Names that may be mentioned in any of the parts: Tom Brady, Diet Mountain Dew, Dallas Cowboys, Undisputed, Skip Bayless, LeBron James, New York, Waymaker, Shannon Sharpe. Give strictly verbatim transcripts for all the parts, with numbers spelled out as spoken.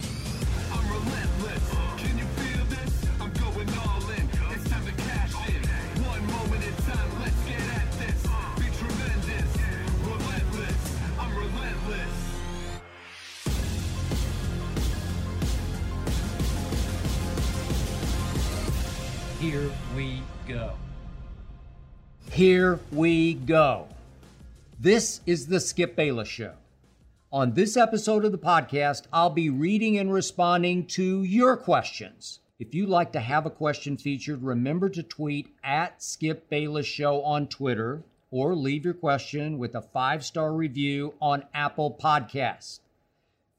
I'm relentless. Can you feel this? I'm going all in. It's time to cash in. One moment in time. Let's get at this. Be tremendous. Relentless. I'm relentless. Here we go. Here we go. This is the Skip Bayless Show. On this episode of the podcast, I'll be reading and responding to your questions. If you'd like to have a question featured, remember to tweet at Skip Bayless Show on Twitter, or leave your question with a five-star review on Apple Podcasts.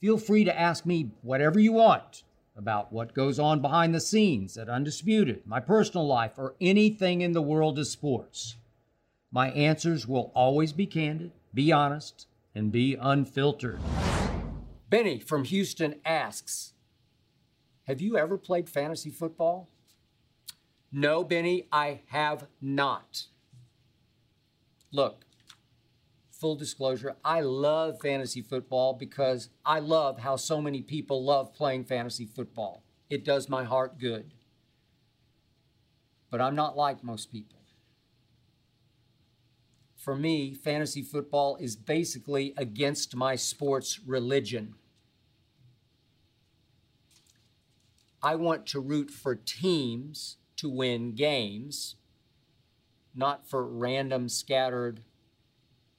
Feel free to ask me whatever you want about what goes on behind the scenes at Undisputed, my personal life, or anything in the world of sports. My answers will always be candid, be honest, and be unfiltered. Benny from Houston asks, have you ever played fantasy football? No, Benny, I have not. Look, full disclosure, I love fantasy football because I love how so many people love playing fantasy football. It does my heart good. But I'm not like most people. For me, fantasy football is basically against my sports religion. I want to root for teams to win games, not for random scattered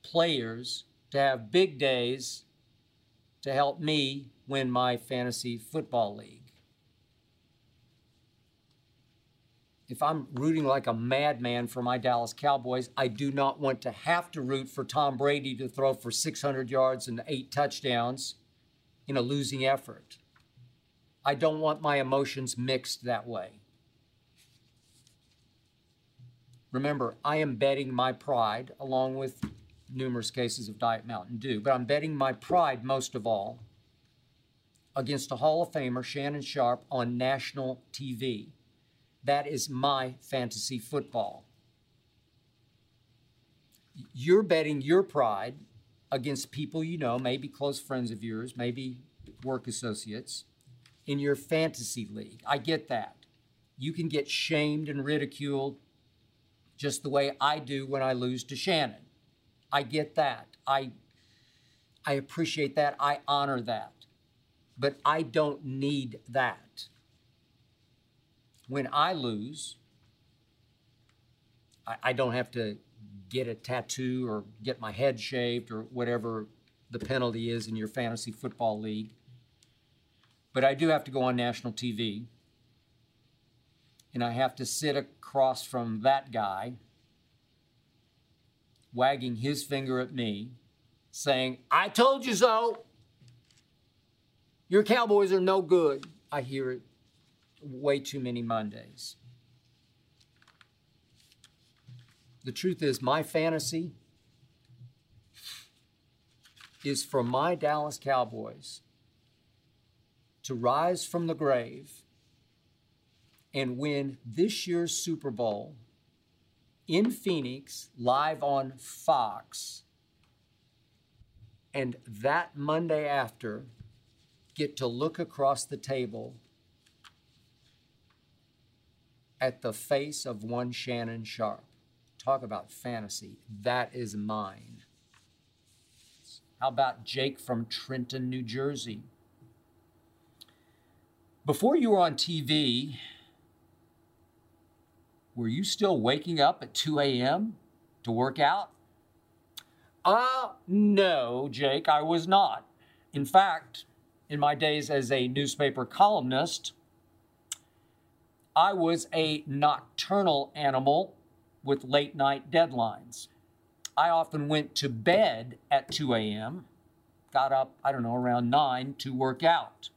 players to have big days to help me win my fantasy football league. If I'm rooting like a madman for my Dallas Cowboys, I do not want to have to root for Tom Brady to throw for six hundred yards and eight touchdowns in a losing effort. I don't want my emotions mixed that way. Remember, I am betting my pride, along with numerous cases of Diet Mountain Dew, but I'm betting my pride most of all against a Hall of Famer, Shannon Sharpe, on national T V. That is my fantasy football. You're betting your pride against people you know, maybe close friends of yours, maybe work associates, in your fantasy league. I get that. You can get shamed and ridiculed just the way I do when I lose to Shannon. I get that. I, I appreciate that. I honor that. But I don't need that. When I lose, I, I don't have to get a tattoo or get my head shaved or whatever the penalty is in your fantasy football league. But I do have to go on national T V, and I have to sit across from that guy, wagging his finger at me, saying, "I told you so. Your Cowboys are no good." I hear it way too many Mondays. The truth is, my fantasy is for my Dallas Cowboys to rise from the grave and win this year's Super Bowl in Phoenix, live on Fox, and that Monday after, get to look across the table at the face of one Shannon Sharpe. Talk about fantasy. That is mine. How about Jake from Trenton, New Jersey? Before you were on T V, were you still waking up at two a.m. to work out? Ah, uh, no, Jake, I was not. In fact, in my days as a newspaper columnist, I was a nocturnal animal with late-night deadlines. I often went to bed at two a.m., got up, I don't know, around nine to work out.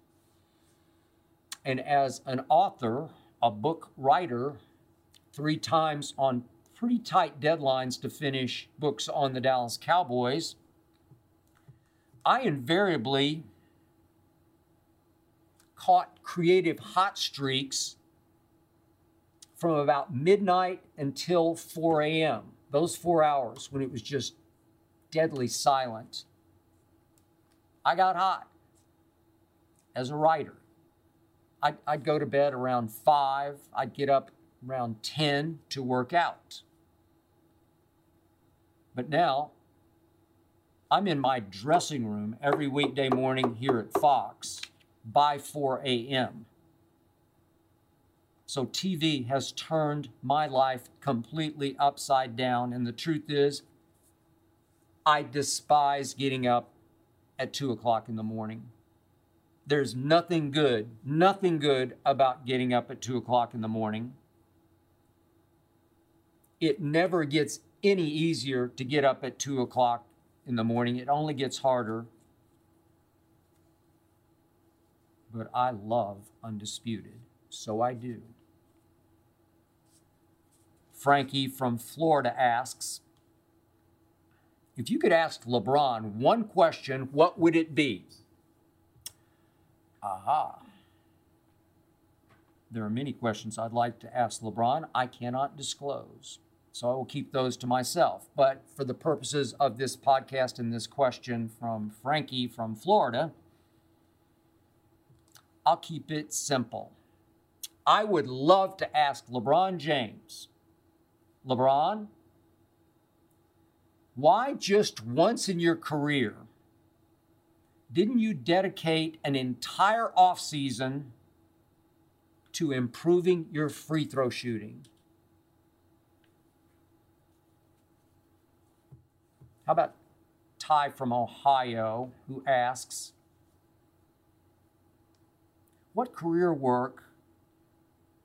And as an author, a book writer, three times on pretty tight deadlines to finish books on the Dallas Cowboys, I invariably caught creative hot streaks from about midnight until four a m Those four hours when it was just deadly silent. I got hot as a writer. I'd, I'd go to bed around five. I'd get up around ten to work out. But now I'm in my dressing room every weekday morning here at Fox by four a m So T V has turned my life completely upside down. And the truth is, I despise getting up at two o'clock in the morning. There's nothing good, nothing good about getting up at two o'clock in the morning. It never gets any easier to get up at two o'clock in the morning. It only gets harder. But I love Undisputed, so I do. Frankie from Florida asks, if you could ask LeBron one question, what would it be? Aha. There are many questions I'd like to ask LeBron I cannot disclose, so I will keep those to myself. But for the purposes of this podcast and this question from Frankie from Florida, I'll keep it simple. I would love to ask LeBron James, LeBron, why just once in your career didn't you dedicate an entire offseason to improving your free throw shooting? How about Ty from Ohio, who asks, what career work,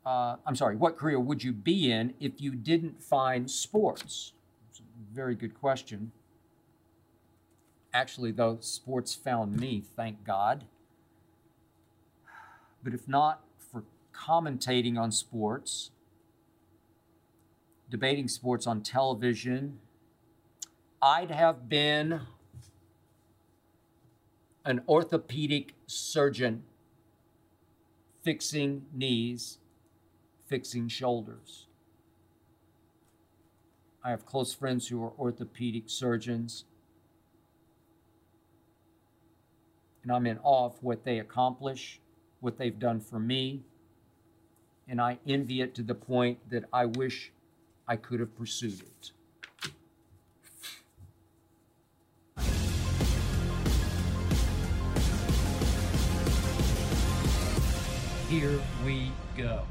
uh, I'm sorry, what career would you be in if you didn't find sports? Very good question. Actually, though, sports found me, thank God. But if not for commentating on sports, debating sports on television, I'd have been an orthopedic surgeon, fixing knees, fixing shoulders. I have close friends who are orthopedic surgeons, and I'm in awe of what they accomplish, what they've done for me, and I envy it to the point that I wish I could have pursued it. Here we go.